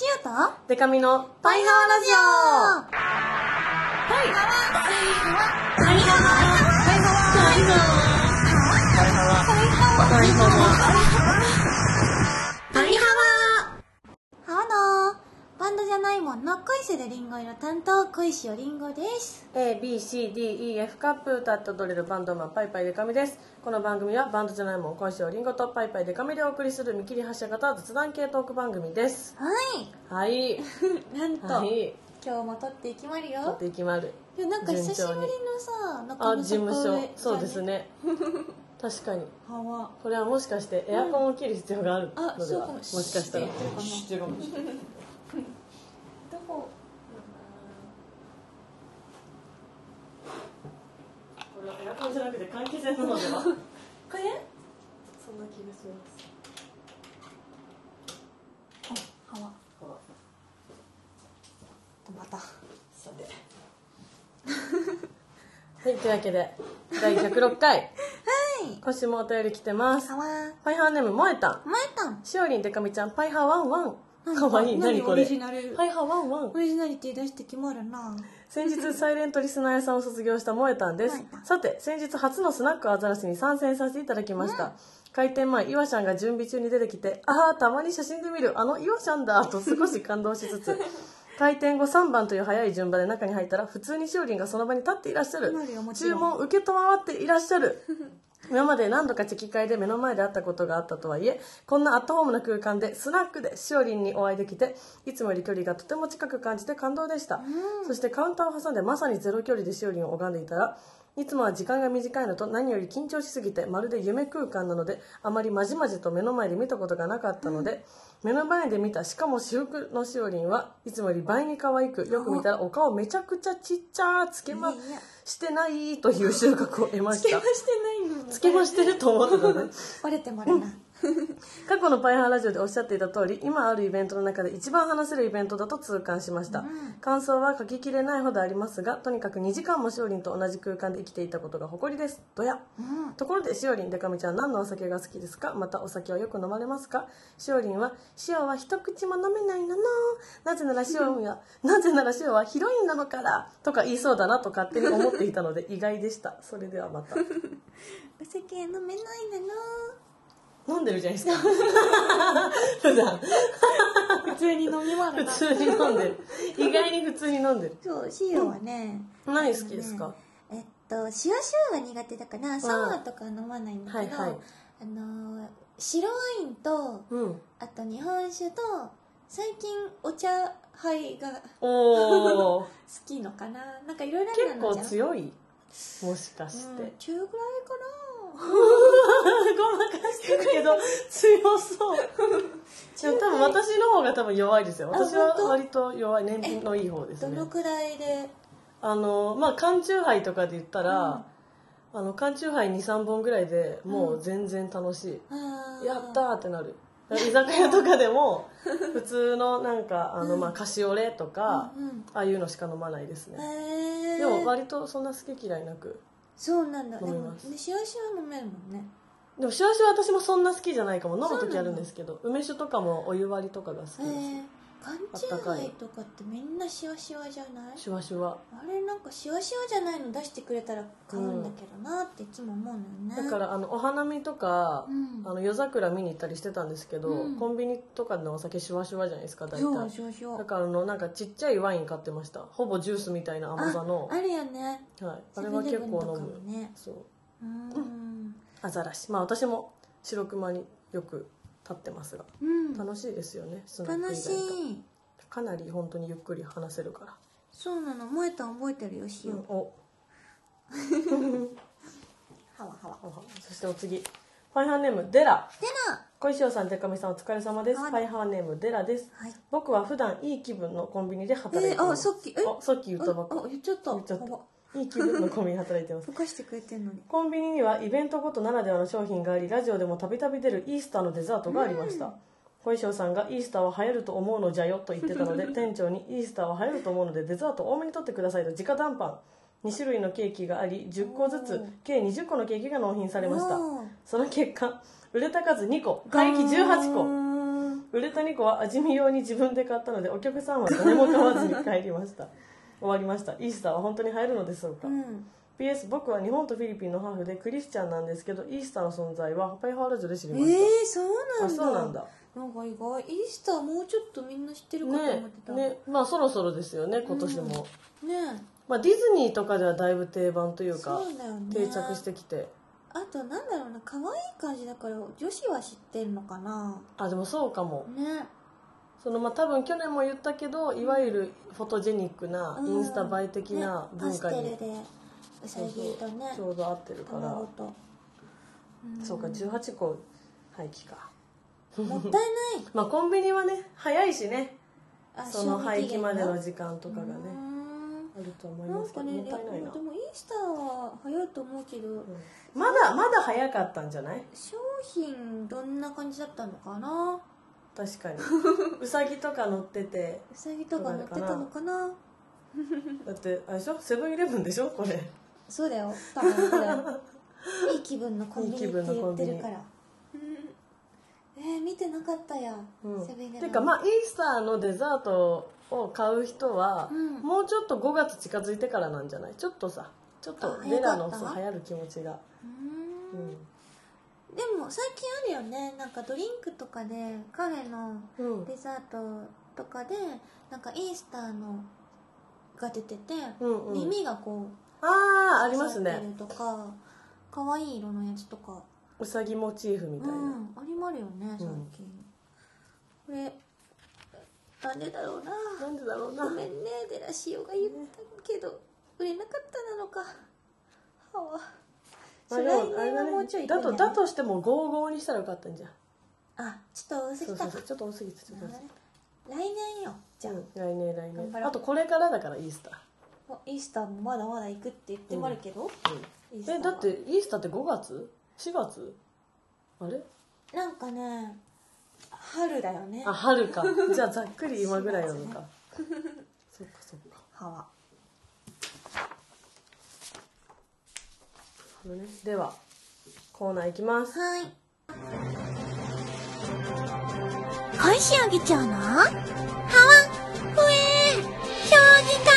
ちゆとでかみのパイハワラジオ。ハワのバンドじゃないもんの恋せでリンゴ色担当、恋しよリンゴです。 ABCDEF カップ歌って踊れるバンドマンパイパイでかみです。この番組はバンドじゃないもん、恋しよリンゴとパイパイでかみでお送りする見切り発車型雑談系トーク番組です。はいなんと、今日も撮っていきまるよ。いや、なんか久しぶりのさ、中野坂上、事務所。そうですね確かにこれはもしかしてエアコンを切る必要があるのでは、もしかしたらしてるかもしれないどここれはエアコンじゃなくて換気扇なのではこれそんな気がします。ハワまたさてはい、というわけで第106回今週もお便り来てます。パイハーネーム萌えたんしおりん、でかみちゃん、パイハーワンワンかわいい。何これ、パイハーワンワンオリジナリティ出して決まるな。先日サイレントリスナー屋さんを卒業した萌えたんです。さて、先日初のスナックアザラシに参戦させていただきました。開店前、イワシャンが準備中に出てきて、あー、たまに写真で見るあのイワシャンだと少し感動しつつ開店後3番という早い順番で中に入ったら、普通にしおりんがその場に立っていらっしゃる。注文を受け止まっていらっしゃる今まで何度かチェキ会で目の前で会ったことがあったとはいえ、こんなアットホームな空間でスナックでしおりんにお会いできて、いつもより距離がとても近く感じて感動でした。そしてカウンターを挟んでまさにゼロ距離でしおりんを拝んでいたら、いつもは時間が短いのと何より緊張しすぎて、まるで夢空間なのであまりまじまじと目の前で見たことがなかったので、目の前で見た、しかも私服のしおりんはいつもより倍に可愛く、よく見たらお顔めちゃくちゃちっちゃー、つけましてないという収穫を得ました。つけましてると思ってたねバレてもらえない過去のパイハーラジオでおっしゃっていた通り、今あるイベントの中で一番話せるイベントだと痛感しました、感想は書ききれないほどありますが、とにかく2時間もしおりんと同じ空間で生きていたことが誇りです。ところでしおりん、でかみちゃん、何のお酒が好きですか？またお酒はよく飲まれますか？しおりんは、しおは一口も飲めないのの、なぜならしおはヒロインなのからとか言いそうだなと勝手に思っていたので意外でした。それではまたお酒飲めないなの、飲んでるじゃないですか普段普通に飲みまるな、普通に飲んでる、意外に普通に飲んでる。そう、シオはね、何好きですか？シオシオが苦手だからサワーとか飲まないんだけど、白ワインと、あと日本酒と、最近お茶杯が好きのかな。なんかいろいろあるのじゃん。結構強い、もしかして中ぐらいかな。ごまかしてるけど強そう多分私の方が弱いですよ。私は割と弱い、年のいい方ですね。どのくらいで？缶酎ハイとかで言ったら、缶酎ハイ 2,3 本ぐらいでもう全然楽しい、やったーってなる。居酒屋とかでも普通のカシオレとか、ああいうのしか飲まないですね。でも割とそんな好き嫌いなく。そうなんだ。でもシワシワ飲めるもんね。でもシワシワ私もそんな好きじゃないかも。飲む時あるんですけど、梅酒とかもお湯割りとかが好きです。缶酎ハイとかってみんなシワシワじゃない？シワシワ、あれなんかシワシワじゃないの出してくれたら買うんだけどなっていつも思うのよね。だからお花見とか、夜桜見に行ったりしてたんですけど、コンビニとかのお酒シワシワじゃないですか、大体。だからちっちゃいワイン買ってました。ほぼジュースみたいな甘さの あるよね、あれは結構飲む。アザラシ、私も白熊によく立ってますが、楽しいですよね。楽しい。かなり本当にゆっくり話せるから。そうなの。萌えたん覚えてるよ、しよ。はわ。そしてお次、パイハーネームデラ。小石尾さん、でかみさん、お疲れ様です。パイハーネームデラです。僕は普段いい気分のコンビニで働いてます。さっき言ったばっか。言っちゃった。いい気分のコンビニ働いてます。コンビニにはイベントごとならではの商品があり、ラジオでもたびたび出るイースターのデザートがありました。小石さんがイースターは流行ると思うのじゃよと言ってたので店長にイースターは流行ると思うのでデザート多めに取ってくださいと直談判。2種類のケーキがあり、10個ずつ計20個のケーキが納品されました。その結果、売れた数2個、廃棄18個。売れた2個は味見用に自分で買ったのでお客さんは何も買わずに帰りました。終わりました。イースターは本当に入るのでしょうか、うん、PS 僕は日本とフィリピンのハーフでクリスチャンなんですけど、イースターの存在はハパイハーラジオで知りました。そうなんだ。なんか意外、イースターもうちょっとみんな知ってるかと思ってた、ねね、まあそろそろですよね今年も、うん、ねえ、まあ、ディズニーとかではだいぶ定番というか定着してきて、あとなんだろうな、可愛い感じだから女子は知ってるのかなあ。でもそうかもね。そのまあ多分去年も言ったけど、いわゆるフォトジェニックなインスタ映え的な文化に、ね、パステルでウサギとね、そうそうちょうど合ってるから、そうか18個廃棄か、もったいないまあコンビニはね早いしね、その廃棄までの時間とかがねあると思いますけど、なんかね、もったいないな。でもイースターは早いと思うけど、うん、まだ早かったんじゃない。商品どんな感じだったのかな。確かにウサギとか乗ってて、ウサギとか乗ってたのかなだってあれでしょ、セブンイレブンでしょこれ。そうだよ、多分これいい気分のコンビニって言ってるから、見てなかったや、うん、セブンイレブン。てかまあイースターのデザートを買う人は、うん、もうちょっと5月近づいてからなんじゃない。ちょっとさ、ちょっとレラの流行る気持ちが、うん、でも最近あるよね、なんかドリンクとかでカフェのデザートとかで、うん、なんかイースターのが出てて、うんうん、耳がこうありますねとか、可愛い色のやつとか、うさぎモチーフみたいな、うん、ありまるよね最近、うん、これなんでだろうな、なんでだろうな、ごめんね、デラシオが言ったけど売れなかったなのか。はわ、それはもうちょい行くんじゃない。だとしても55にしたらよかったんじゃん。あ、ちょっと多すぎた。そうそうそう、ちょっと多すぎた、ちょっと多すぎた。来年よ、じゃあ、うん、来年。あとこれからだから、イースターイースターもまだまだ行くって言ってもあるけど、うんうん、だってイースターって5月4月あれなんかね、春だよね。あ、春か。じゃあざっくり今ぐらいなのか、ね、そっかそっか。ね、ではコーナーいきます。はい、小石あげちゃうのハワフエ評議会。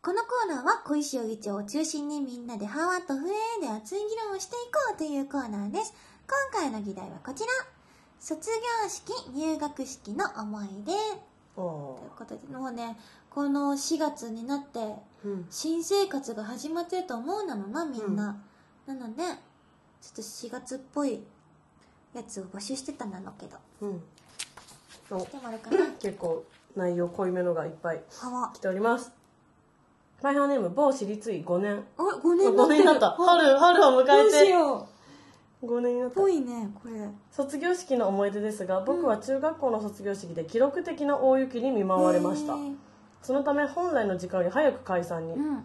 このコーナーは小石あげちゃうを中心にみんなでハワとフエで熱い議論をしていこうというコーナーです。今回の議題はこちら、卒業式入学式の思い出ということで、もうねこの4月になって新生活が始まってると思うなのな、みんな、うん、なのでちょっと4月っぽいやつを募集してたんだけど、うん、そうでもあるかな結構内容濃いめのがいっぱい来ております。パイハーネーム、某私立医5年、あ、5年になった。春を迎えてどうしよう、5年になったっぽいね。これ卒業式の思い出ですが、僕は中学校の卒業式で記録的な大雪に見舞われました、そのため本来の時間より早く解散に、うん、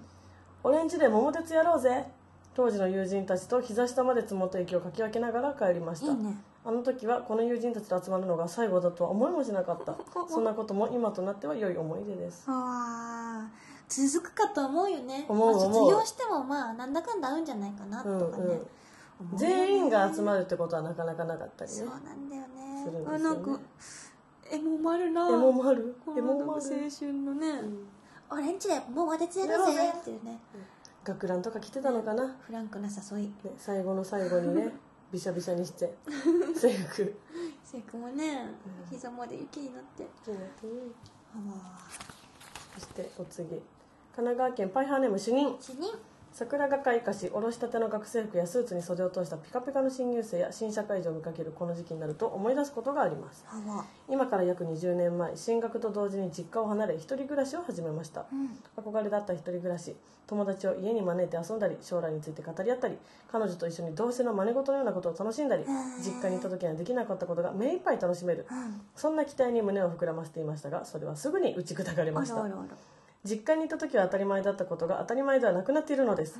オレンジで桃鉄やろうぜ、当時の友人たちと膝下まで積もった雪をかき分けながら帰りました。いい、ね、あの時はこの友人たちと集まるのが最後だとは思いもしなかった。そんなことも今となっては良い思い出です。あ、続くかと思うよね。卒業してもまあなんだかんだ合うんじゃないかなとかね、うんうん、全員が集まるってことはなかなかなかったりね。そうなんだよね。あ、なんか絵もまるな。絵もまる。青春のね、オレンジでもうまでつやろうぜっていうね。学ランとか着てたのかな。ね、フランクな誘い、ね。最後の最後にね、びしゃびしゃにして制服。制服もね、膝まで雪になって。そしてお次、神奈川県パイハーネーム主任。桜が開花し、おろしたての学生服やスーツに袖を通したピカピカの新入生や新社会人を見かけるこの時期になると思い出すことがあります。今から約20年前、進学と同時に実家を離れ一人暮らしを始めました、憧れだった一人暮らし、友達を家に招いて遊んだり、将来について語り合ったり、彼女と一緒に同性の真似事のようなことを楽しんだり、実家にいた時にはできなかったことが目いっぱい楽しめる、そんな期待に胸を膨らませていましたが、それはすぐに打ち砕かれました。実家にいた時は当たり前だったことが当たり前ではなくなっているのです、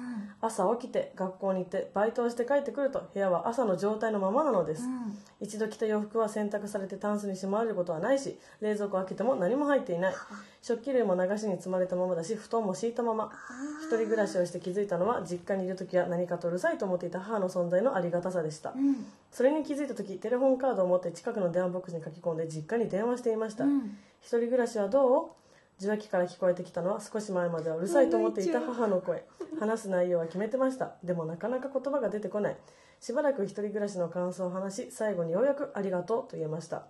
朝起きて学校に行ってバイトをして帰ってくると部屋は朝の状態のままなのです、うん、一度着た洋服は洗濯されてタンスにしまわれることはないし、冷蔵庫を開けても何も入っていない、食器類も流しに積まれたままだし布団も敷いたまま、一人暮らしをして気づいたのは実家にいる時は何かとうるさいと思っていた母の存在のありがたさでした、うん、それに気づいた時テレホンカードを持って近くの電話ボックスに書き込んで実家に電話していました、うん、一人暮らしはどう？受話器から聞こえてきたのは少し前まではうるさいと思っていた母の声。話す内容は決めてました。でもなかなか言葉が出てこない。しばらく一人暮らしの感想を話し、最後にようやくありがとうと言えました。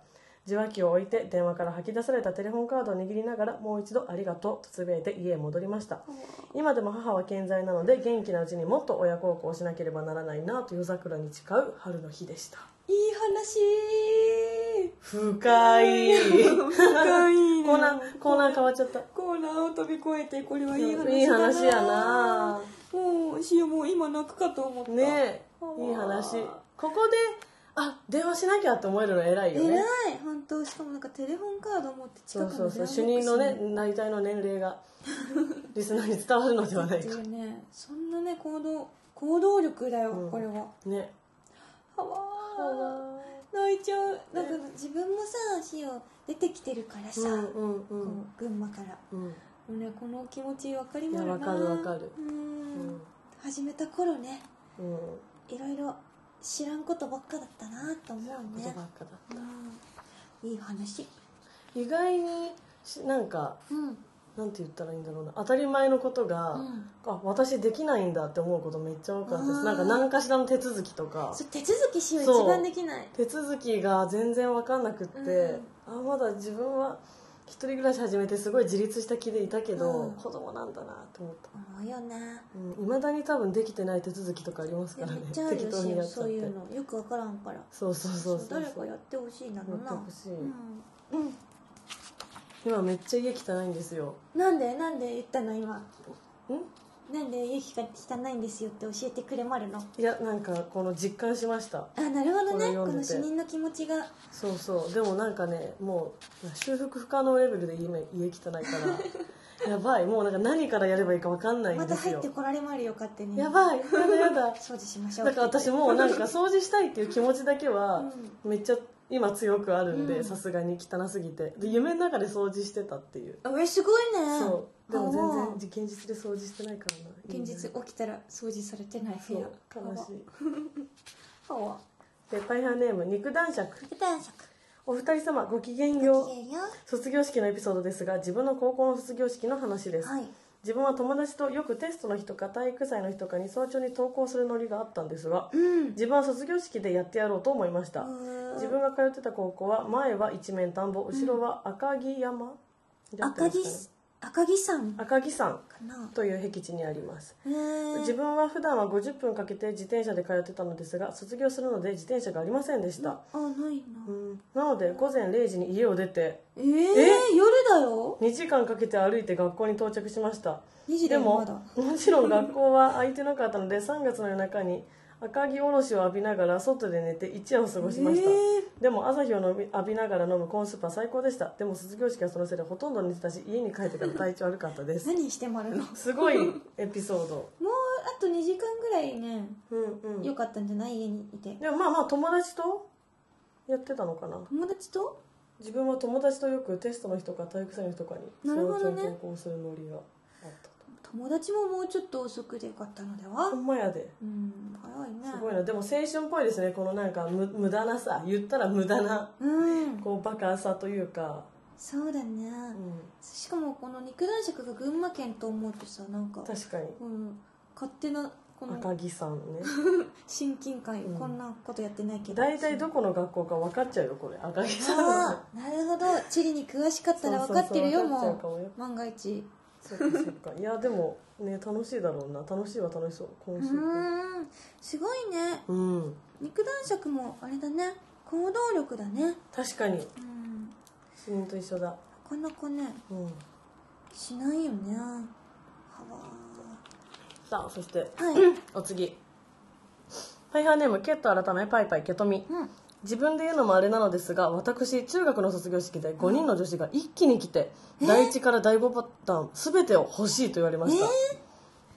受話器を置いて電話から吐き出されたテレホンカードを握りながら、もう一度ありがとうとつぶやいて家へ戻りました。今でも母は健在なので、元気なうちにもっと親孝行しなければならないなと夜桜に誓う春の日でした。いい話。深い深いね。コーナー変わっちゃった。コーナーを飛び越えて、これはいい話だな。いい話やな。もう今泣くかと思った。ねえ、いい話。ここであ、電話しなきゃって思えるの偉いよね。偉い、本当。しかもなんかテレホンカード持って近くの電話ボックスに。そうそうそう、主任のね、大体の年齢がリスナーに伝わるのではないか。ね、そんなね、行動力だよ、うん、これは。ね。はわー、泣いちゃう。なんか自分もさ、しお出てきてるからさ、群馬から、うん、ね、この気持ち分かりますね。わかるわかる。うん。始めた頃ね、いろいろ。知らんことばっかだったなと思うね。いい話。意外になんか、うん、なんて言ったらいいんだろうな、当たり前のことが、うん、あ、私できないんだって思うことめっちゃ多かったです。なんか何かしらの手続きとか、手続きしよう、一番できない手続きが全然分かんなくって、うん、あ、まだ自分は一人暮らし始めてすごい自立した気でいたけど、子供なんだなと思った。思うよな。いまだに多分できてない手続きとかありますからね。めっちゃあるし、適当にやっちゃって、そういうのよく分からんから。そうそうそうそう。誰かやってほしいなのな。やってほしい。うん。今めっちゃ家汚いんですよ。なんで言ったの今。なんで家が汚いんですよって教えてくれまるの。いや、なんかこの実感しました。あ、なるほどね。この主任の気持ちが。そうそう。でもなんかね、もう修復不可能レベルで家汚いからやばい。もうなんか何からやればいいか分かんないんですよ。また入ってこられまるよ、勝手に。やばい、やだやだ掃除しましょう。だから私もなんか掃除したいっていう気持ちだけはめっちゃ今強くあるんで、さすがに汚すぎて。で、夢の中で掃除してたっていう。すごいね。そう、でも全然現実で掃除してないからな。現実起きたら掃除されてない部屋、悲しい。で、パイハーネーム肉男爵。お二人様ごきげんよう。卒業式のエピソードですが、自分の高校の卒業式の話です、はい。自分は友達とよくテストの日とか体育祭の日とかに早朝に登校するノリがあったんですが、自分は卒業式でやってやろうと思いました。自分が通ってた高校は前は一面田んぼ、後ろは赤城山、赤城山という僻地にあります。自分は普段は50分かけて自転車で通ってたのですが、卒業するので自転車がありませんでした。なので午前0時に家を出て、夜だよ、2時間かけて歩いて学校に到着しました。でももちろん学校は空いてなかったので3月の夜中に赤城おろしを浴びながら外で寝て一夜を過ごしました。でも朝日を浴びながら飲むコーンスーパー最高でした。でも卒業式はそのせいでほとんど寝てたし、家に帰ってから体調悪かったです。何してもらうの。すごいエピソード。もうあと2時間ぐらいね、よかったんじゃない、家にいて。でもまあまあ友達とやってたのかな。友達と、自分は友達とよくテストの日とか体育祭の日とかに早朝に登校するノリがあった。友達ももうちょっと遅くでよかったのでは。ほんまやで。早いね。すごいな。でも青春っぽいですね。このなんか無駄なさ、言ったら無駄な、こうバカさというか。そうだね。しかもこの肉男爵が群馬県と思うとさ、なんか確かに、勝手なこの赤城さんね親近感、こんなことやってないけど大体どこの学校か分かっちゃうよ、これ赤城さん。なるほど、地理に詳しかったら分かってるよ。もう万が一。そうかいやでもね、楽しいだろうな。楽しいは楽しそう。今週すごいね。肉男爵もあれだね、行動力だね。確かに、主任と一緒だ。なかなかね、しないよね。はー。さあ、そして、お次、パイハーネームケット改めパイパイケトミ。自分で言うのもあれなのですが、私中学の卒業式で5人の女子が一気に来て、第1から第5パターン全てを欲しいと言われました。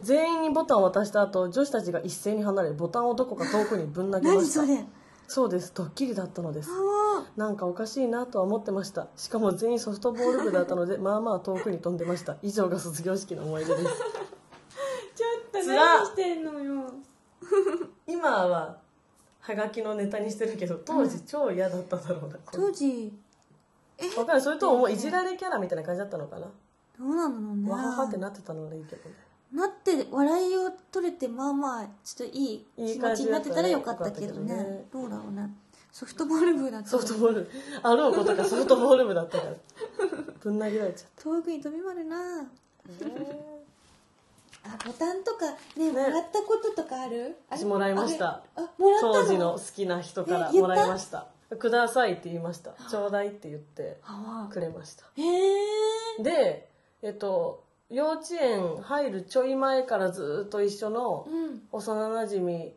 全員にボタンを渡した後、女子たちが一斉に離れ、ボタンをどこか遠くにぶん投げました。何それ。そうです、ドッキリだったのです。なんかおかしいなとは思ってました。しかも全員ソフトボール部だったのでまあまあ遠くに飛んでました。以上が卒業式の思い出です。ちょっと何してんのよ。今はハガキのネタにしてるけど、当時超嫌だっただろうな、うん、当時わかる。それとももういじられキャラみたいな感じだったのかな。どうなのね。わははってなってたのがいいけどね。なって笑いを取れて、まあまあちょっといい気持ちになってたらよかったけどね。どうだろうね。ソフトボール部だった。ソフトボールあろうことかソフトボール部だったからぶん投げられちゃった。遠くに飛び回るな。あ、ボタンとかね、もらったこととかある？私もらいました。あ、もらったの？当時の好きな人からもらいました。くださいって言いました。ちょうだいって言ってくれました。で、幼稚園入るちょい前からずっと一緒の幼なじみ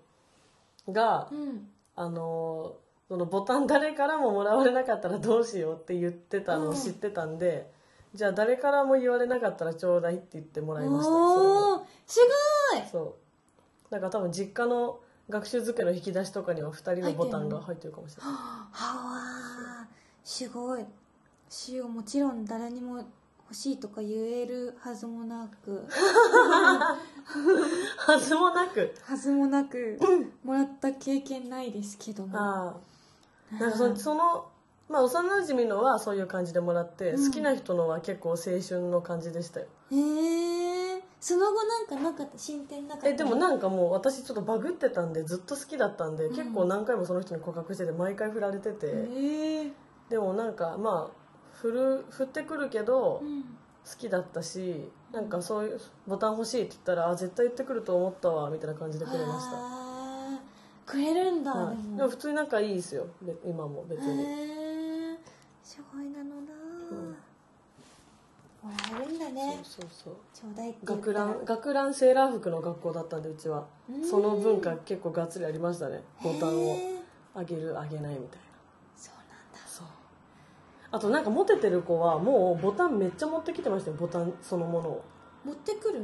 が、うん、そのボタン誰からももらわれなかったらどうしようって言ってたのを知ってたんで、うん、じゃあ誰からも言われなかったらちょうだいって言ってもらいました。おー、すごい。そうなんか多分実家の学習机の引き出しとかには2人のボタンが入ってるかもしれない。はぁ、すごい。しお、もちろん誰にも欲しいとか言えるはずもなくはずもなくもらった経験ないですけども。ああ、なんかその、まあ、幼馴染のはそういう感じでもらって、うん、好きな人のは結構青春の感じでしたよ。へえ。その後なんか進展なかった。でもなんかもう私ちょっとバグってたんで、ずっと好きだったんで、うん、結構何回もその人に告白してて、毎回振られてて、でもなんかまあ振ってくるけど、うん、好きだったし、なんかそういうボタン欲しいって言ったら、あ、絶対言ってくると思ったわみたいな感じでくれました。あ、くれるんだ、はい、でも普通に仲いいですよ今も。別にすごいなのだ、うん、もらえるんだね。そうそうそう、ちょうだいって言ったら。学ランセーラー服の学校だったんで、うちはその文化結構がっつりありましたね。ボタンをあげるあげないみたいな。あとなんかモテてる子はもうボタンめっちゃ持ってきてましたよ。ボタンそのものを持ってくる。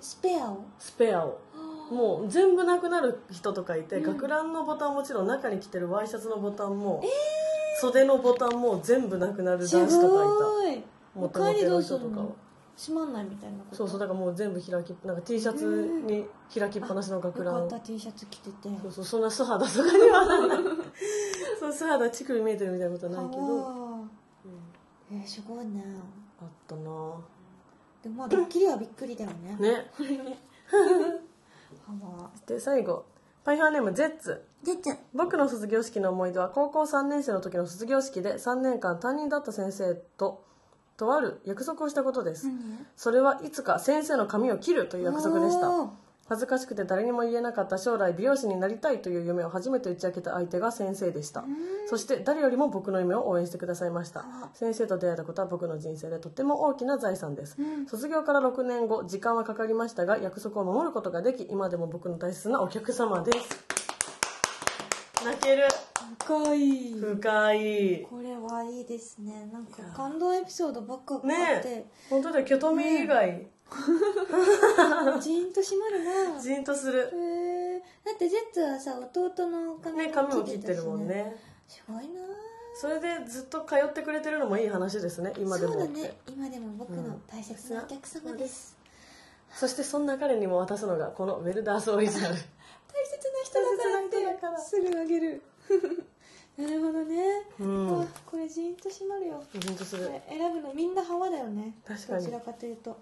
スペアをもう全部なくなる人とかいて、うん、学ランのボタンもちろん、中に着てるワイシャツのボタンも、袖のボタンも全部なくなる男子とかいた。モテモテの人とかは閉まんないみたいなこと。そうそう、だからもう全部開き、なんか T シャツに開きっぱなしの学ラン。よかった T シャツ着てて。そうそう、そんな素肌とかにはならない。そう、素肌乳首見えてるみたいなことはないけど。すごいね。あったな。でもまあドッキリはびっくりだよね。ね。で最後、パイハーネームゼッツ。僕の卒業式の思い出は、高校3年生の時の卒業式で3年間担任だった先生とある約束をしたことです。それはいつか先生の髪を切るという約束でした。恥ずかしくて誰にも言えなかった将来美容師になりたいという夢を初めて打ち明けた相手が先生でした。そして誰よりも僕の夢を応援してくださいました。先生と出会えたことは僕の人生でとても大きな財産です。卒業から6年後、時間はかかりましたが約束を守ることができ、今でも僕の大切なお客様です。泣ける。深い。これはいいですね。なんか感動エピソードばっかりあって、ね、本当だよ。キョトミ以外、ねじんと締まるな。じんとする。だってジェッツはさ、弟の髪を切ってるもんね。すごいな。それでずっと通ってくれてるのもいい話ですね。今でも。そうだね。今でも僕の大切なお客様です。うん、そしてそんな彼にも渡すのがこのウェルダースオリジナル。大切な人だからってすぐあげる。なるほどね、うん、これジーンと締まるよ。ジーンとする。選ぶのみんなハワだよね。確かに。どちらかというと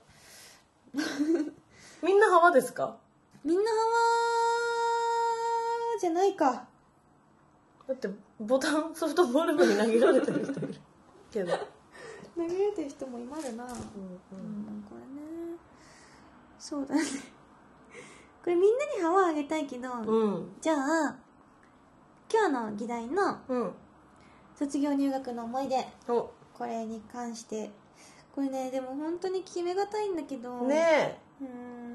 みんなハワですか？みんなハワじゃないか。だってボタンソフトボール部に投げられてる人いるけど投げられてる人もいまるな、うんうんうん、これね、そうだねこれみんなにハワあげたいけど、うん、じゃあ今日の議題の卒業入学の思い出、うん、これに関して、これね、でも本当に決めがたいんだけどね。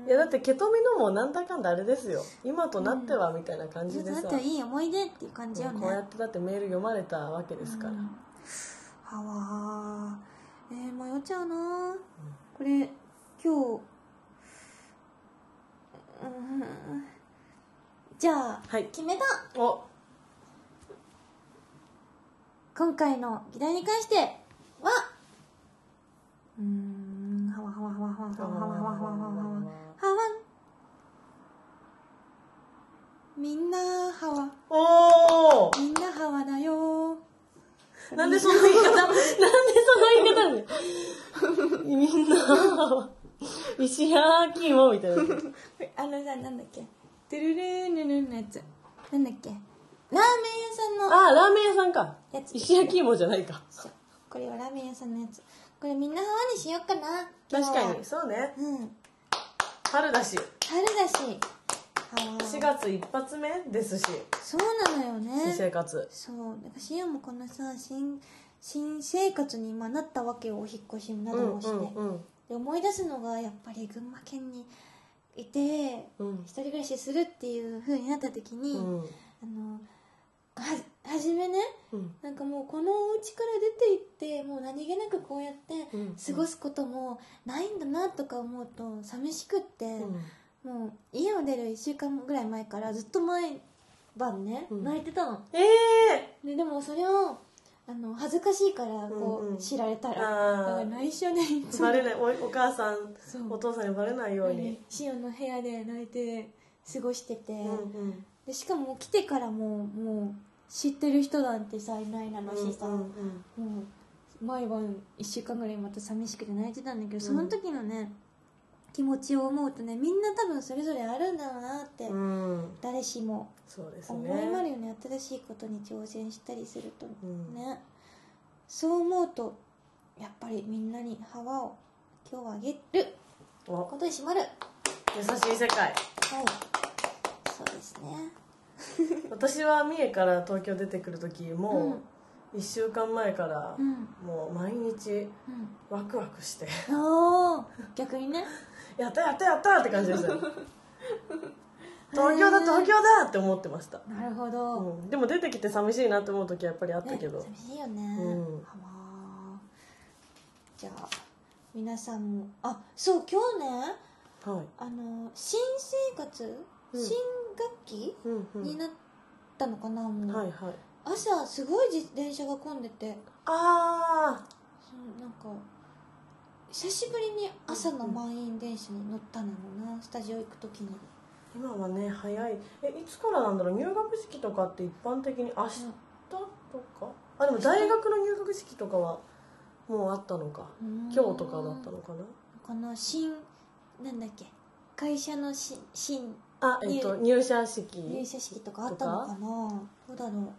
いやだってケトミのもなんだかんだあれですよ、今となってはみたいな感じでさ、うん、だっていい思い出っていう感じよね。こうやってだってメール読まれたわけですから、うん、はわー、迷っちゃうな、うん、これ今日じゃあ、はい、決めた。お、今回の議題に関しては、はわはわはわはわはわはわはわはわはわん、みんなはわ、おー、みんなはわだよ。なんでその言い方、なんでその言い方みんなはわ、石焼き芋みたいな。あのさ、なんだっけ、トゥルルーヌルンのやつ、なんだっけ、ラーメン屋さんの、あ、ラーメン屋さんか、石焼き芋じゃないか。これはラーメン屋さんのやつ。これみんなハワにしようかな。確かにそうね、うん、春だし、春だし、4月一発目ですし。そうなのよね、新生活。そう、なんかシオもこのさ、新生活に今なったわけよ。お引っ越しなどもして、うんうん、で思い出すのがやっぱり群馬県にいて、うん、一人暮らしするっていう風になった時に、うん、初めね、うん、なんかもうこのお家から出て行ってもう何気なくこうやって過ごすこともないんだなとか思うと寂しくって、うん、もう家を出る1週間ぐらい前からずっと毎晩ね、うん、泣いてたの。でもそれを恥ずかしいからこう、うんうん、知られたら、だから内緒でいつもバレない、お母さんお父さんにバレないようにシオンの部屋で泣いて過ごしてて、うんうん、でしかも来てからもう知ってる人なんてさいないなのしさ、うんうんうん、もう毎晩1週間ぐらいまた寂しくて泣いてたんだけど、うん、その時のね気持ちを思うとね、みんな多分それぞれあるんだろうなって、うん、誰しもそうです、ね、思いまるよね。新しいことに挑戦したりするとね、うん、そう思うとやっぱりみんなにハワを今日あげることにしまる。優しい世界。はい、そうですね。私は三重から東京出てくる時もう1週間前からもう毎日ワクワクして、うん、逆にねやったやったやったって感じでした東京だ東京だって思ってました。なるほど、うん、でも出てきて寂しいなって思う時はやっぱりあったけど、ね、寂しいよね、うん、じゃあ皆さんも、あ、そう今日ね、はい、新生活、うん、新学期、うんうん、になったのかな、もう、はいはい、朝すごい電車が混んでて、ああ、なんか久しぶりに朝の満員電車に乗ったのな、うん、スタジオ行くときに。今はね早い、いつからなんだろう、入学式とかって一般的に明日とか、あ、でも大学の入学式とかはもうあったのか、今日とかだったのかな。この新なんだっけ、会社の新、あ、入社式とかあったのかな。どうだろう。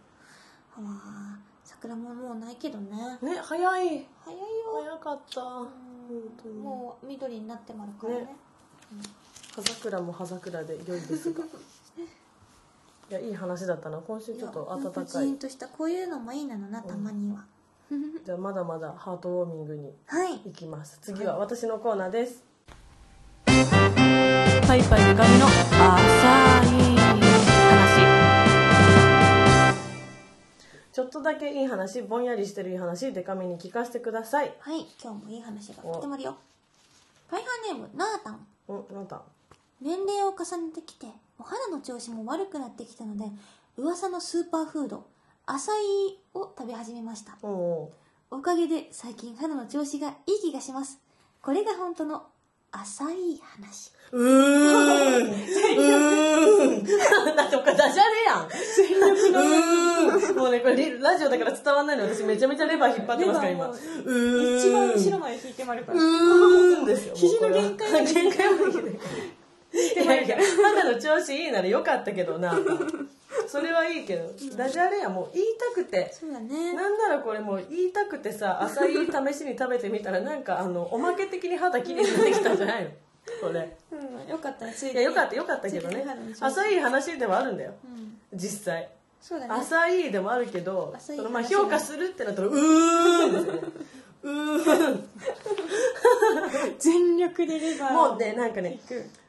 あ、桜ももうないけどね。ね、早いよ。早かった。うん、もう緑になってまるからね。ね、うん、葉桜も葉桜で良いですが。いや、いい話だったな。今週ちょっと暖かい。ジーンとしたこういうのもいいなのな、たまには。うん、じゃあまだまだハートウォーミングに行きます。はい、次は私のコーナーです。パイパイゆかみの浅い話。ちょっとだけいい話、ぼんやりしてるいい話、でかみに聞かせてください。はい、今日もいい話がとってもあるよ。パイハーネーム、なーたん。なーたん。年齢を重ねてきてお肌の調子も悪くなってきたので、噂のスーパーフードアサイを食べ始めました。 おかげで最近肌の調子がいい気がします。これが本当の浅い話。だって他ダジャレやん。もうね、これラジオだから伝わんないの。私めちゃめちゃレバー引っ張ってますから今。一番後ろまで引いてまるから。ですよ。肘の限界まで。限界まで引いて。肌の調子いいならよかったけどな。それはいいけど、ダジャレや、もう言いたくて、そうだね、なんならこれもう言いたくてさ、浅い試しに食べてみたら、なんかおまけ的に肌きれいになってきたんじゃないのこれ、うん、よかった、ついて、いや、よかったけどね、浅い話でもあるんだよ、うん、実際そうだ、ね、浅いでもあるけど、そのまあ評価するってなったら、うーんですよね全力でレバーもうね、なんかね、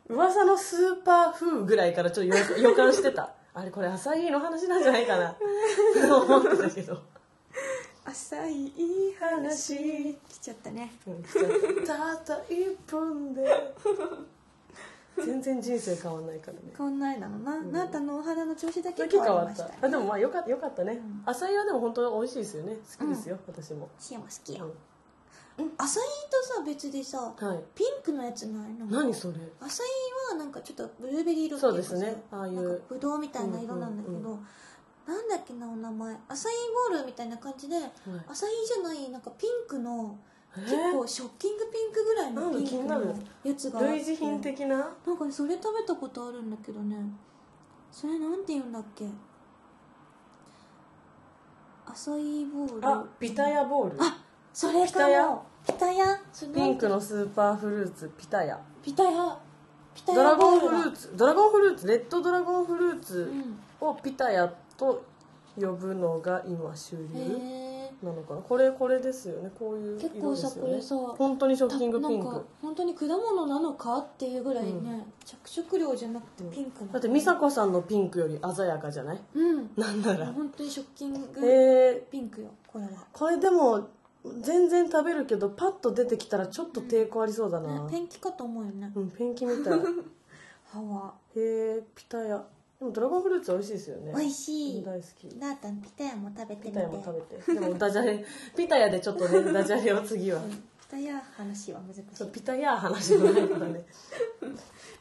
噂のスーパー風ぐらいからちょっと予感してたあれ、これ浅いの話なんじゃないかなと思ってたけど、浅いいい話来ちゃったね、うん、来ちゃったたった1分で全然人生変わんないからね。変わんないなのな、うん、なたのお肌の調子だけ変わりました、ね、あでもまあよかったね、うん、アサイはでも本当美味しいですよね。好きですよ、うん、私もシエも好きや、うん、アサイとさ別でさ、はい、ピンクのやつないの？何それ？アサイはなんかちょっとブルーベリー色っていうかさ、そうですね、ああいうブドウみたいな色なんだけど、うんうんうん、なんだっけなお名前、アサイボールみたいな感じで、はい、アサイじゃないなんかピンクの結構ショッキングピンクぐらいのピンクのやつが類似品的な、なんかそれ食べたことあるんだけどね、それなんて言うんだっけ、アサイボール、あピタヤボール、あそれかも、ピタヤ、ピンクのスーパーフルーツ、ピタヤ、ピタヤ、ピタヤ、ドラゴンフルーツ、ドラゴンフルーツ、レッドドラゴンフルーツをピタヤと呼ぶのが今主流なのかな。これですよね。こういう色ですよね。結構さこれさ本当にショッキングピンク。なんか本当に果物なのかっていうぐらいね、うん、着色料じゃなくてピンクなの、ね。だって美佐子さんのピンクより鮮やかじゃない？うん。なんなら本当にショッキングピンクよ、これは。これでも。全然食べるけどパッと出てきたらちょっと抵抗ありそうだな、うん、ペンキかと思うよね、うん、ペンキみたいハワへえ、ピタヤでもドラゴンフルーツ美味しいですよね。美味しい、大好き。なあたんピタヤも食べてみて、ピタヤも食べてでもダジャレピタヤでちょっとねダジャレを次は、うん、ピタヤ話は難しい。そうピタヤ話もないからね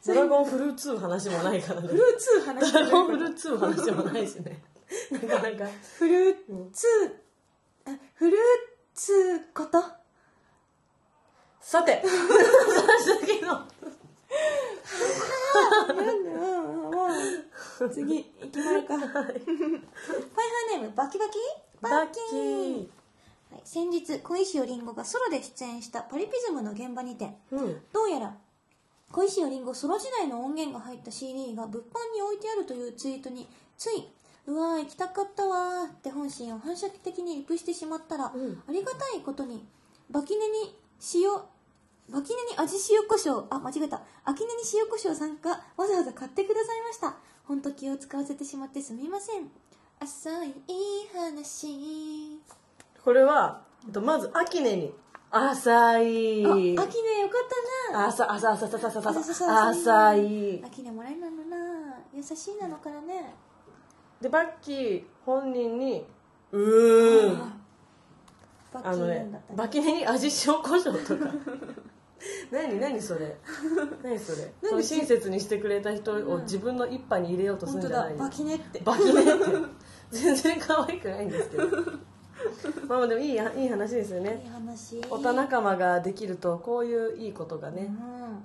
ドラゴンフルーツ話もないからねフルーツ話ドラゴンフルーツ話もないしねなんかフルーツ、うん、フルーツつーことさて次の次いきまるか、はい、パイハーネームバキバキ、はい、先日小石よりんごがソロで出演したパリピズムの現場にて、うん、どうやら小石よりんごソロ時代の音源が入った CD が物販に置いてあるというツイートについうわー行きたかったわーって本心を反射的にリプしてしまったら、うん、ありがたいことにバキネに味塩コショウ、あ間違えた、アキネに塩コショウさんがわざわざ買ってくださいました。ほんと気を使わせてしまってすみません。浅いい話。これは、まずアキネに浅い、あアキネよかったな、浅いアキネもらえないのな、優しいなのからね。でバッキー本人にバキネに味塩コショウとか何それそう親切にしてくれた人を自分の一杯に入れようとするんじゃないですか。バキネって全然可愛くないんですけどまあでもいい話ですよね。いい話、おた仲間ができるとこういういいことがね、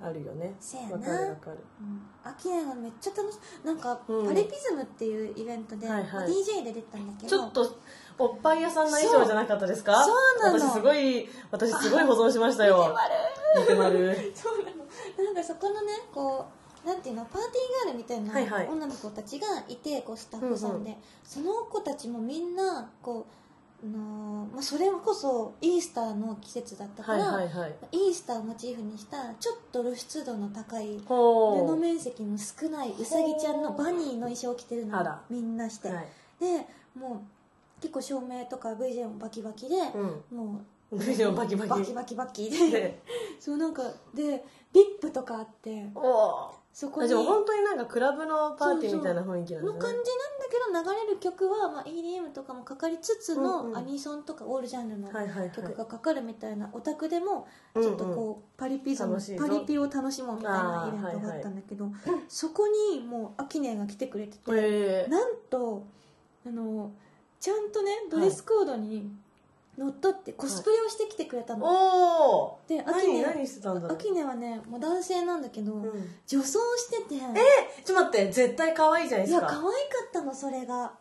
うん、あるよね。わかるわかる、うん、アキネがめっちゃ楽しい。なんか、うん、パリピズムっていうイベントで、はいはい、DJ で出たんだけどちょっとおっぱい屋さんの衣装じゃなかったですか。そうなの、私すごい保存しましたよ。見てまるそうなの。なんかそこのねこうなんていうのパーティーガールみたいな、はいはい、女の子たちがいてこうスタッフさんで、うんうん、その子たちもみんなこうまあ、それこそイースターの季節だったから、はいはいはい、イースターをモチーフにしたちょっと露出度の高い布面積の少ないうさぎちゃんのバニーの衣装を着てるのをみんなして、はい、でもう結構照明とか VJ もバキバキで、うん、もう VJ もバキバキでそうなんかで VIP とかあってそこにでも本当になんかクラブのパーティーみたいな雰囲気なんですね。そうそうの感じなんだけど流れる曲は、まあ、EDM とかもかかりつつのアニソンとかオールジャンルの曲がかかるみたいなオタクでもちょっとこうパリピを楽しもうみたいなイベントがあったんだけど、はいはい、そこにもうアキネが来てくれててなんとちゃんとねドレスコードに、はい乗っ取ってコスプレをしてきてくれたの、はい、でアキネはねもう男性なんだけど、うん、女装しててちょっと待って絶対可愛いじゃないですか。いや可愛かったのそれが。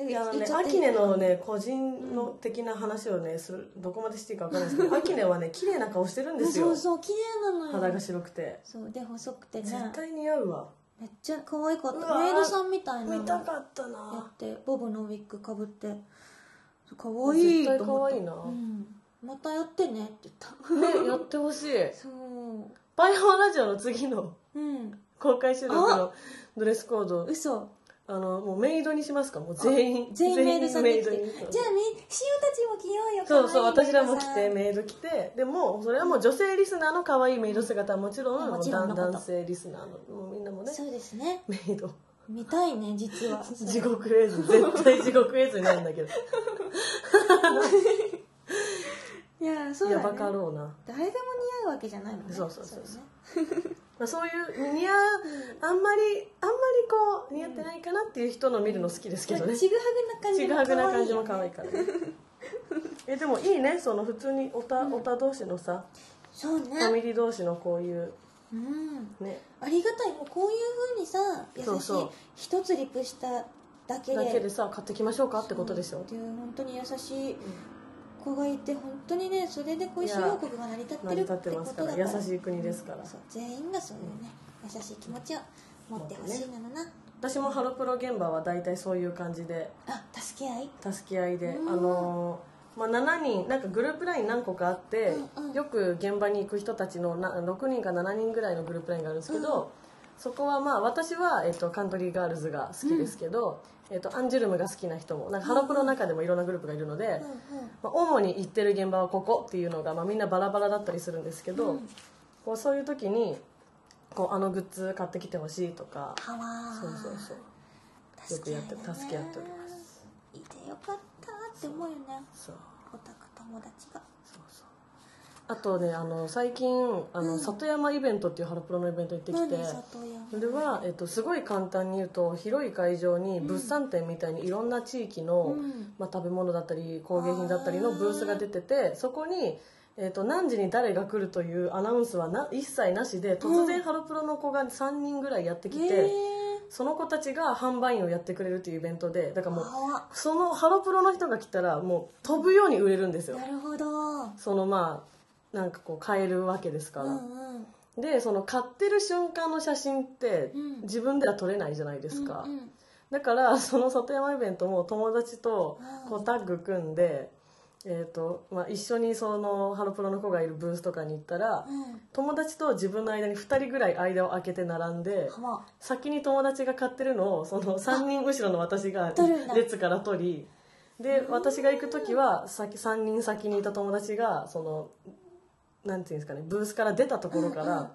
いやねアキネのね個人の的な話をねするどこまでしていいか分からないですけどアキネはね綺麗な顔してるんですよそう綺麗なのよ。肌が白くてそうで細くてね絶対似合うわ。めっちゃ可愛かったメイドさんみたいな見たかったなやってボブのウィッグかぶってかわいいと思った、うん、またやってねって言ったねやってほしいそうパイハワラジオの次の公開収録のドレスコード嘘もうメイドにしますか。もう全員メイドさんできてじゃあみしおたちも着ようよそうそう、私らも着てメイド着て、でもそれはもう女性リスナーの可愛いメイド姿はもちろん、もちろん男性リスナーのもうみんなもね、そうですね、メイド見たいね、実は地獄絵図、絶対地獄絵図になるんだけどいや、そうだね、やばかろうな、誰でも似合うわけじゃないもんね、そうそうそうそう、まあ、そういう似合う、あんまりこう似合ってないかなっていう人の見るの好きですけどね、ちぐはぐな感じも可愛いからねでもいいね、その普通にオタ同士のさ、そうね、ファミリー同士のこういう、うんね、ありがたい、もうこういう風にさ、優しい、そうそう一つリプしただけでさ、買ってきましょうかってことでしょ、本当に優しい、子がいて、本当にね、それでこういう主要国が成り立ってるってことだから、優しい国ですから、そう全員がそういうね、優しい気持ちを持ってほしいなのな、ね、私もハロプロ現場は大体そういう感じで、あ、助け合いで、まあ、7人なんかグループライン何個かあって、よく現場に行く人たちの6人か7人ぐらいのグループラインがあるんですけど、そこはまあ私は、カントリーガールズが好きですけど、アンジュルムが好きな人もなんかハロプロの中でもいろんなグループがいるので、まあ、主に行ってる現場はここっていうのが、まあ、みんなバラバラだったりするんですけど、こうそういう時にこうあのグッズ買ってきてほしいとか、そうよくやって助け合っております。いてよかったって思うよね、おたか友達が。そうそう、あとね、最近里山イベントっていうハロプロのイベント行ってきて、それは、すごい簡単に言うと、広い会場に物産展みたいにいろんな地域の、まあ、食べ物だったり工芸品だったりのブースが出てて、そこに、何時に誰が来るというアナウンスは一切なしで、突然ハロプロの子が3人ぐらいやってきて、その子たちが販売員をやってくれるというイベントで、だからもうそのハロプロの人が来たらもう飛ぶように売れるんですよ。なるほど。そのまあなんかこう買えるわけですから、でその買ってる瞬間の写真って自分では撮れないじゃないですか、だからその里山イベントも友達とこうタッグ組んで、まあ、一緒にそのハロプロの子がいるブースとかに行ったら、友達と自分の間に2人ぐらい間を空けて並んで、先に友達が買ってるのをその3人後ろの私が列から撮りで、私が行く時は3人先にいた友達がそのなんていうんですかね、ブースから出たところから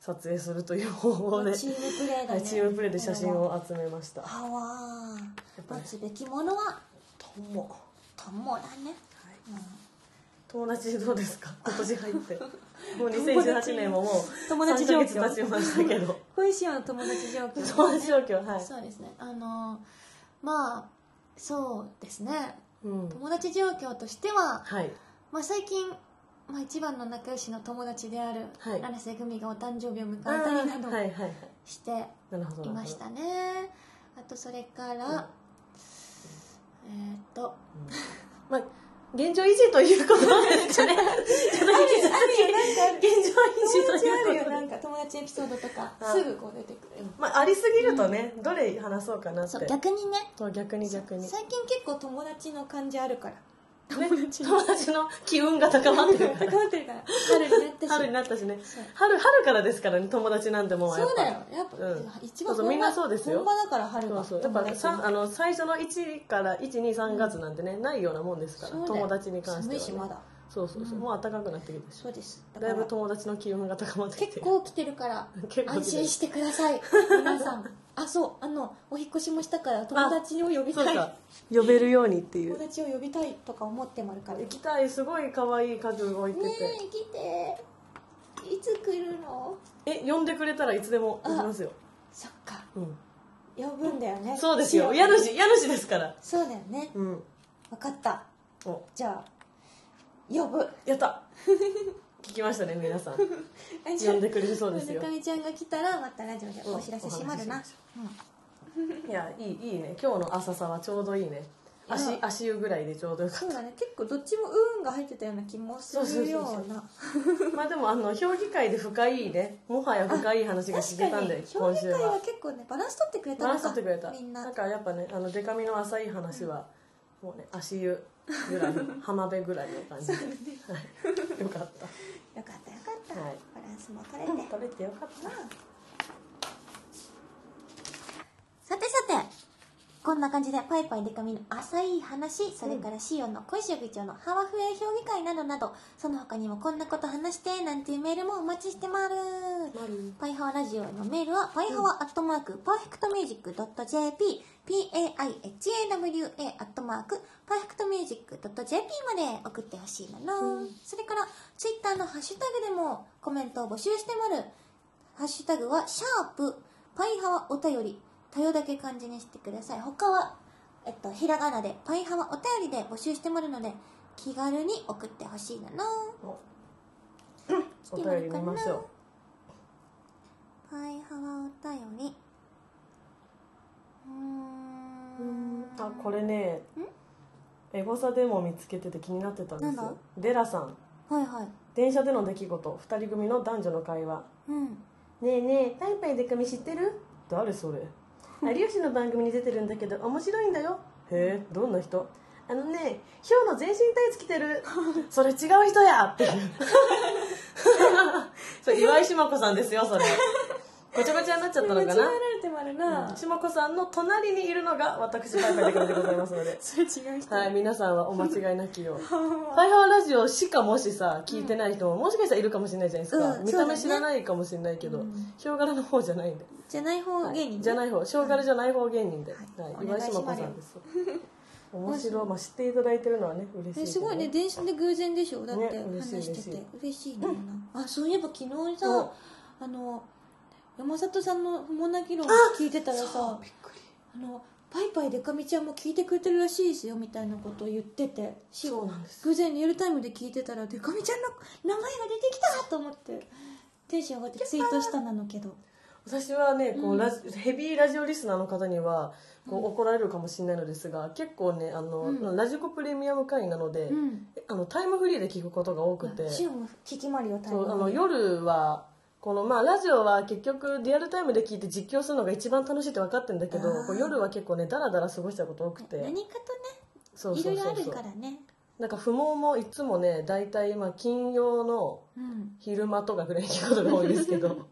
撮影するという方法で、チームプレーだね、チームプレーで写真を集めました。はわー、持つべきものは友だね、友達どうですか、今年入ってもう2018年ももう3ヶ月経ちましたけど、小石は友達状況、はい、そうですね、まあそうですね、友達状況としては、まあ、最近まあ、一番の仲良しの友達である七瀬組がお誕生日を迎えたりなどしていましたね。あとそれから、まあ現状維持ということですかね。なんか友達エピソードとかすぐこう出てくる。まあありすぎるとね、どれ話そうかなって。逆にね。逆に。最近結構友達の感じあるから。友達の機運が高まってるから春になったしね、春からですからね、友達なんてもうやっぱそうだよ、やっぱ、一番みんなそうですよ、本場だから春が、そうそう、やっぱ最初の1から123月なんてね、ないようなもんですから、友達に関しては、ね、寒いしまだそうそうそう、もう暖かくなってきて、そうです、だいぶ友達の気運が高まってきて、結構来てるから安心してください皆さん、あ、そう、お引越しもしたから友達を呼びたい、呼べるようにっていう、友達を呼びたいとか思ってもあるから、行きたい、すごい可愛い家具置いてて、ねえ、来て、いつ来るの、呼んでくれたらいつでも行きますよ。そっか、呼ぶんだよね、そうですよ、家主ですから、そうだよね、分かった、じゃあ呼ぶ、やった、聞きましたね皆さん、呼んでくれるそうですよ、村上ちゃんが来たらまたラジオでお知らせしまるな、いや、いいね、今日の浅さはちょうどいいね、足湯ぐらいでちょうどよかった。そうだね、結構どっちも運が入ってたような気もするような、まあでも評議会で深いね、もはや深い話が聞けたんで、今週は評議会は結構ね、バランス取ってくれた、バランス取ってくれた、みんななんかやっぱね、デカミの浅い話はもうね、足湯ぐらい、浜辺ぐらいの感じで、よかったよかった、バランスも取れてよかった。さてこんな感じでパイパイデカミの浅い話、それからシオンの小石部長のハワフエ評議会などなど、その他にもこんなこと話してなんていうメールもお待ちしてまる。パイハワラジオのメールはパイハワアットマークパーフェクトミュージック .jp paihawa@perfectmusic.jp まで送ってほしいなの、それからツイッターのハッシュタグでもコメントを募集してまる。ハッシュタグはシャープパイハワお便り、たよだけ漢字にしてください。他は、ひらがなでパイハワお便りで募集してまるので気軽に送ってほしいなの。お便り見ましょう。パイハワお便り、あ、これね、エゴサでも見つけてて気になってたんですよ。デラさん、はいはい、電車での出来事、2人組の男女の会話、ねえねえ、パイパイでかみ知ってる？誰それ？有吉の番組に出てるんだけど面白いんだよ。へえ、どんな人？あのね、ヒョウの全身タイツ着てるそれ違う人やってそれ岩井志麻子さんですよ、それごちゃごちゃになっちゃったのかな。しまこさんの隣にいるのが私パイパイでかみでございますのでそれ違う人、はい、皆さんはお間違いなきようパイハワラジオしかもしさ聞いてない人ももしかしたらいるかもしれないじゃないですか、見た目知らないかもしれないけど、ヒョウ柄の方じゃないんで、じゃない方芸人、じゃない方、ヒョウ柄じゃない方芸人で岩井しまこさんです面白い、まあ、知っていただいてるのはね嬉しいけど、すごいね、電車で偶然でしょ、だって話してて嬉しいな。あ、そういえば昨日さ、あの山里さんのふもな議論を聞いてたらさ、びっくり、パイパイでかみちゃんも聞いてくれてるらしいですよみたいなことを言ってて、そうなんです、偶然リアルタイムで聞いてたらでかみちゃんの名前が出てきたと思ってテンション上がってツイートしたなのけど、私はねこう、ヘビーラジオリスナーの方にはこう怒られるかもしれないのですが、結構ねラジコプレミアム会なので、タイムフリーで聞くことが多くて、シオンも聞きまるよタイムフリー。夜はこのまあ、ラジオは結局リアルタイムで聞いて実況するのが一番楽しいって分かってるんだけど、こう夜は結構ねダラダラ過ごしちゃうこと多くて、何かとねいろいろあるからね、なんか不毛もいつもね大体まあ金曜の昼間とかぐらいに聞くことが多いですけど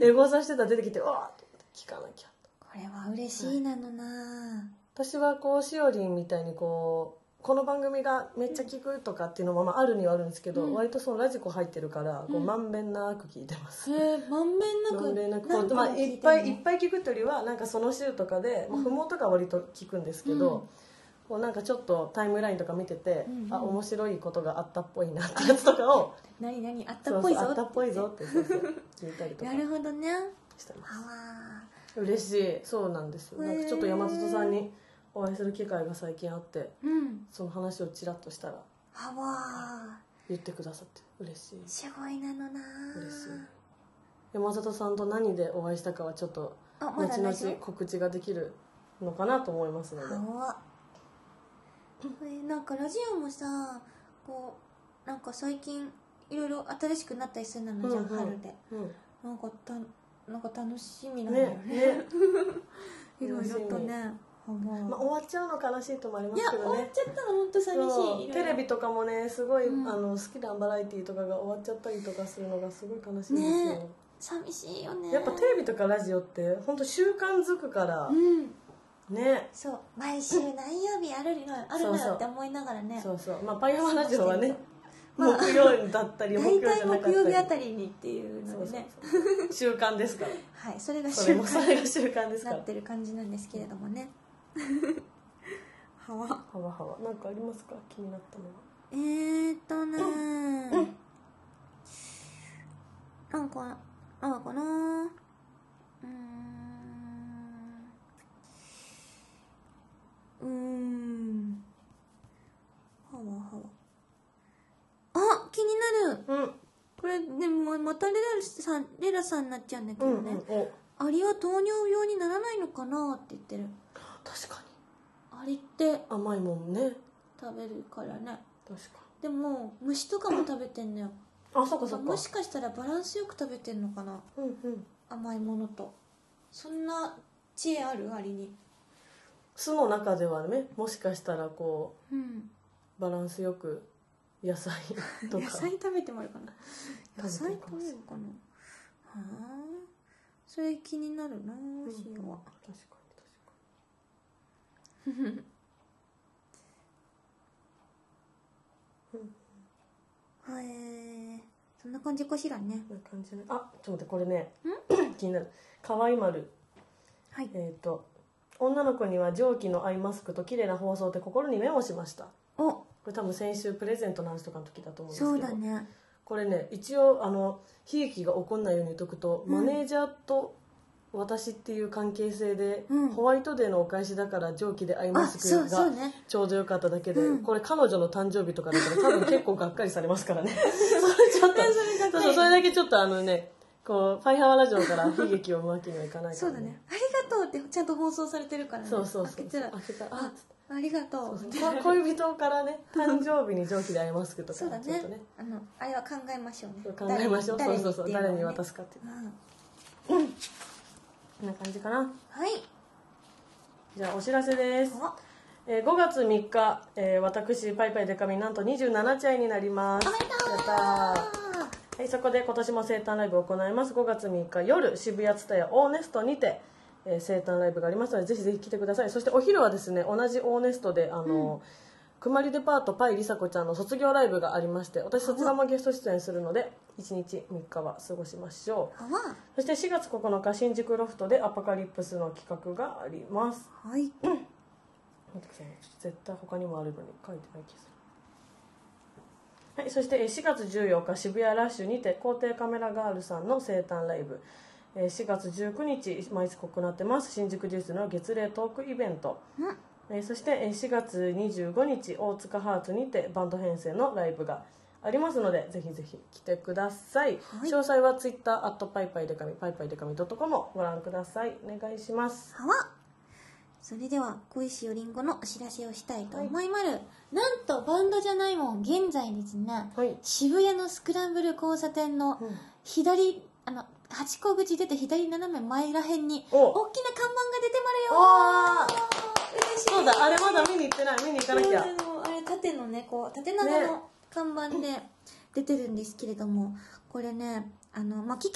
エゴサしてたら出てきて、うわーって聞かなきゃ、これは嬉しいなのな。私はこうしおりんみたいにこうこの番組がめっちゃ聞くとかっていうのもまああるにはあるんですけど、割とそのラジコ入ってるからこうまんべんなく聞いてます、まんべんなくいっぱいいっぱい聞くというよりは、なんかその週とかで不毛とか割と聞くんですけど、こうなんかちょっとタイムラインとか見てて、あ、面白いことがあったっぽいなってやつとかを、何々あったっぽいぞあったっぽいぞって聞いたりとか、なるほどね、してます。嬉しい、そうなんですよ。なんかちょっと山里さんにお会いする機会が最近あって、その話をちらっとしたら言ってくださって嬉しい、すごいなのな、嬉しい。山里さんと何でお会いしたかはちょっと後々告知ができるのかなと思いますので、なんかラジオもさ、こうなんか最近いろいろ新しくなったりするのじゃん、春で、なんか楽しみなんだよね、いろいろとね。まあ、終わっちゃうの悲しいともありますけどね。いや終わっちゃったの本当寂しい。テレビとかもねすごい、好きなバラエティーとかが終わっちゃったりとかするのがすごい悲しいんですよ、ね、寂しいよね。やっぱテレビとかラジオって本当習慣づくから、ね、そう、毎週何曜日あるのよあるのよって思いながらね、そう、まあ、パイハワラジオはね木曜だったり木曜じゃなかったり、大体木曜日あたりにっていうのでね、習慣ですから、はい、それが習慣になってる感じなんですけれどもねはわなんかありますか、気になったのは。なんかあるかな、あ、気になる、これでもまたレラさんになっちゃうんだけどね、アリは糖尿病にならないのかなって言ってる。確かにアリって甘いもんね食べるからね。確かに。でも虫とかも食べてんのよあ、そっかそっか。もしかしたらバランスよく食べてんのかな、甘いものと。そんな知恵あるアリに。巣の中ではね、もしかしたらこう、バランスよく野菜とか野菜食べてもあるかな、野菜食べるかな、はあ、それ気になるな。確かに。はい、そんな感じかしらね。あ、ちょっと待って、これね気になる。かわいまる、はい、女の子には蒸気のアイマスクと綺麗な包装って心にメモしました。お、これ多分先週プレゼントの話とかの時だと思うんですけど、そうだね。これね、一応悲劇が起こらないように言っとくと、マネージャーと私っていう関係性で、ホワイトデーのお返しだから蒸気でアイマスクがちょうどよかっただけで、これ彼女の誕生日とかだから多分結構がっかりされますからね。それだけちょっとね、こうファイハワラジオから悲劇を生むわけにはいかないから、ね、そうだね。ありがとうってちゃんと放送されてるからね。そうそうそう、開けたら ありがとう。そうそう、恋人からね、誕生日に蒸気でアイマスクとか、そうだね、ちょっとね、あれは考えましょうね。考えましょう。そうそうそう、誰に渡すかっていう、うん、こんな感じかな。はい。じゃあお知らせです。5月3日、私パイパイデカミなんと27歳になります。はい、そこで今年も生誕ライブを行います。5月3日夜、渋谷ツタヤオーネストにて、生誕ライブがありますので、ぜひぜひ来てください。そしてお昼はですね、同じオーネストでくまりデパートパイりさこちゃんの卒業ライブがありまして、私そちらもゲスト出演するので1日3日は過ごしましょう。そして4月9日新宿ロフトでアポカリプスの企画があります。はい、絶対他にもあるのに書いてない気がする。はい、そして4月14日渋谷ラッシュにて皇帝カメラガールさんの生誕ライブ、4月19日毎月行ってます新宿デュースの月例トークイベント、そして4月25日大塚ハーツにてバンド編成のライブがありますので、ぜひぜひ来てください。はい、詳細は Twitter @ パイパイデカミ、パイパイデカミ .com をご覧ください。お願いします。はわ、それでは小石よりんごのお知らせをしたいと思いまる。はい、なんとバンドじゃないもん現在ですね、はい、渋谷のスクランブル交差点の左、八甲口出て左斜め前らへんに大きな看板が出てまるよ。そうだ、あれまだ見に行ってない、見に行かなきゃ。あれ縦のね、こう縦長の看板で出てるんですけれども、これね、期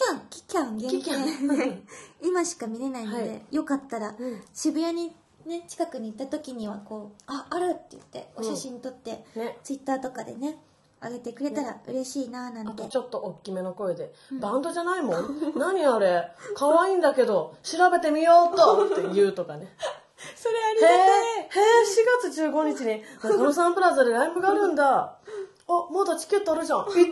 間限定今しか見れないので、はい、よかったら、渋谷にね近くに行った時にはこうあるって言ってお写真撮って、ツイッターとかでね上げてくれたら嬉しいな。なんて、あとちょっと大きめの声で、バンドじゃないもん何あれ可愛いんだけど調べてみようとって言うとかね。それありがたい。4月15日に中野サンプラザでライブがあるんだ、あ、まだチケットあるじゃん、行ってみよ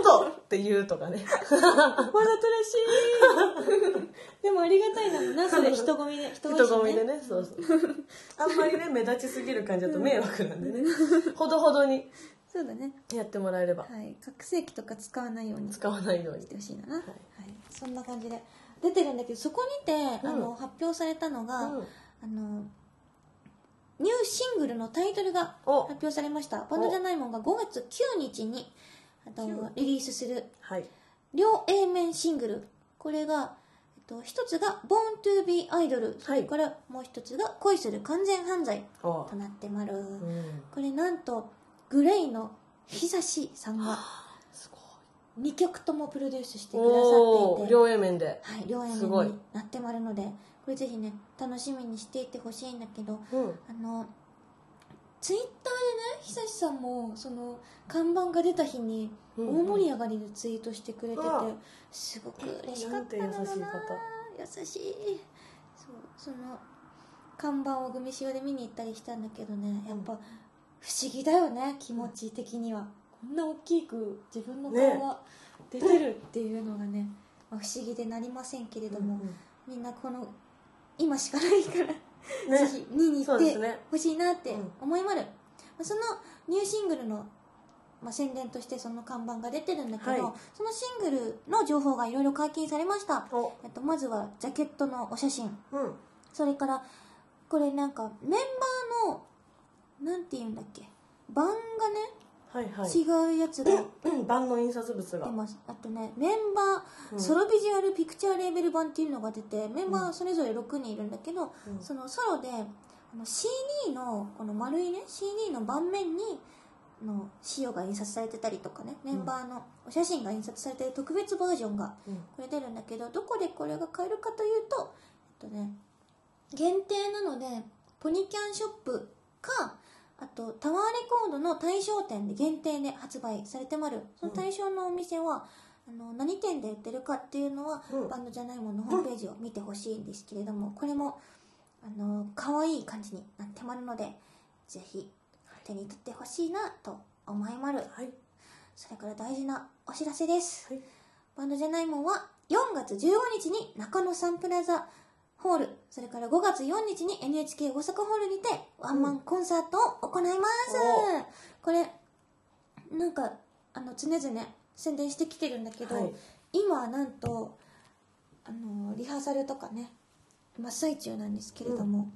うとって言うとかね。わざとらしい。でもありがたいな、なぜ人混みで、ね、そうそうあんまりね目立ちすぎる感じだと迷惑なんでね、ほどほどに、そうだね、やってもらえれば、はい、拡声器とか使わないようにしてほしいな。はい、そんな感じで出てるんだけど、そこにて発表されたのが、ニューシングルのタイトルが発表されました。バンドじゃないもんが5月9日にリリースする両 A 面シングル、これが一つが「Born to be Idol」、それからもう一つが「恋する完全犯罪」となってまる。これなんとグレイのひさしさんが2曲ともプロデュースしてくださっていて、両 A 面で、はい、両 A 面になってまるので、これぜひね楽しみにしていてほしいんだけど、ツイッターでね久志さんもその看板が出た日に大盛り上がりでツイートしてくれてて、すごく嬉しかったのだな。優しい。そう、その看板を組汐で見に行ったりしたんだけどね、やっぱ不思議だよね、気持ち的には。こんな大きく自分の顔が出てるっていうのがね、不思議でなりませんけれども、みんなこの今しかないから、ぜひ見に行ってほしいなって思いまる。そのニューシングルの、宣伝としてその看板が出てるんだけど、そのシングルの情報がいろいろ解禁されました。まずはジャケットのお写真、それからこれなんかメンバーのなんていうんだっけ、版がね、違うやつが版の印刷物が出ます。あとね、メンバーソロビジュアルピクチャーレーベル版っていうのが出て、メンバーそれぞれ6人いるんだけど、そのソロでCD のこの丸いね CD の盤面にの資料が印刷されてたりとかね、メンバーのお写真が印刷されてる特別バージョンがこれ出るんだけど、どこでこれが買えるかというと、限定なので。ポポニキャンショップか、あとタワーレコードの対象店で限定で発売されてまる。その対象のお店は、何店で売ってるかっていうのは、バンドじゃないもののホームページを見てほしいんですけれども、これも可愛い感じになってまるので、ぜひ手に取ってほしいなと思いまる。はい、それから大事なお知らせです。はい、バンドじゃないもんは4月15日に中野サンプラザホール、それから5月4日に NHK 大阪ホールにてワンマンコンサートを行います。これなんか常々宣伝してきてるんだけど、はい、今はなんとリハーサルとかね真っ最中なんですけれども、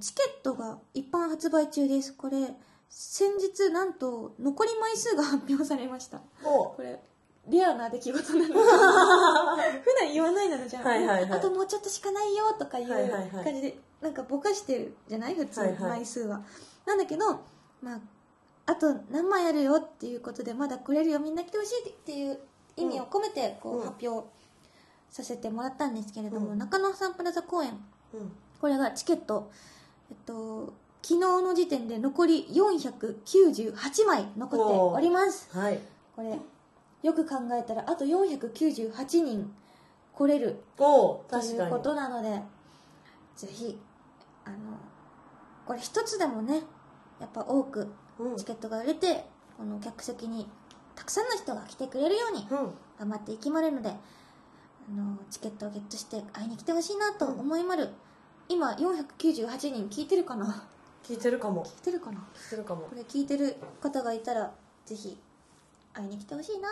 チケットが一般発売中です。これ先日なんと残り枚数が発表されました。これレアな出来事なので普段言わないなのじゃん、はいはいはい、あともうちょっとしかないよとかいう感じでなんかぼかしてるじゃない普通枚数は、はいはい、なんだけど、まあ、あと何枚あるよっていうことでまだ来れるよみんな来てほしいっていう意味を込めてこう発表させてもらったんですけれども、中野サンプラザ公演、これがチケット昨日の時点で残り498枚残っております、はい、これよく考えたらあと498人来れるということなので、ぜひこれ一つでもねやっぱ多くチケットが売れて、この客席にたくさんの人が来てくれるように頑張っていきまるので、チケットをゲットして会いに来てほしいなと思いまる。今498人聞いてるかな？聞いてるかも。これ聞いてる方がいたらぜひ会いに来てほしいな、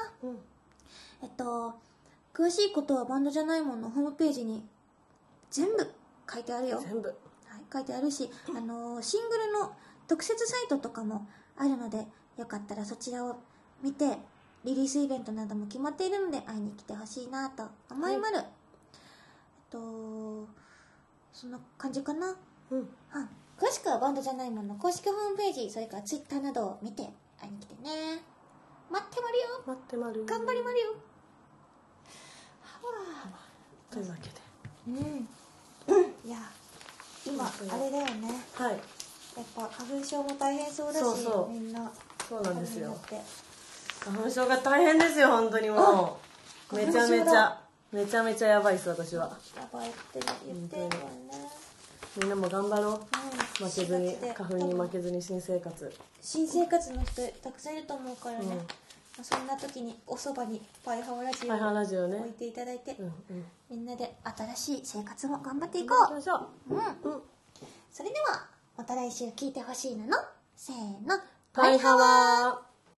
詳しいことはバンドじゃないもんのホームページに全部書いてあるよ。全部、はい、書いてあるし、シングルの特設サイトとかもあるので、よかったらそちらを見て、リリースイベントなども決まっているので会いに来てほしいなと思いまる、はい、そんな感じかな、はい、詳しくはバンドじゃないもんの公式ホームページ、それからツイッターなどを見て会いに来てね。待ってまるよ。頑張りまるよ。はあ、というわけで。いや、今あれだよね。はい。やっぱ花粉症も大変そうだし、そうみんな。そうなんですよ。花粉症が大変ですよ、本当にもう。めちゃめちゃやばいです、私は。やばいって言ってるもんね。みんなも頑張ろう。負けずに、花粉に負けずに新生活の人たくさんいると思うからね、そんな時におそばにパイハワラジオを置いていただいて、みんなで新しい生活も頑張っていこう。それではまた来週聞いてほしいなのせーの、パイハワー。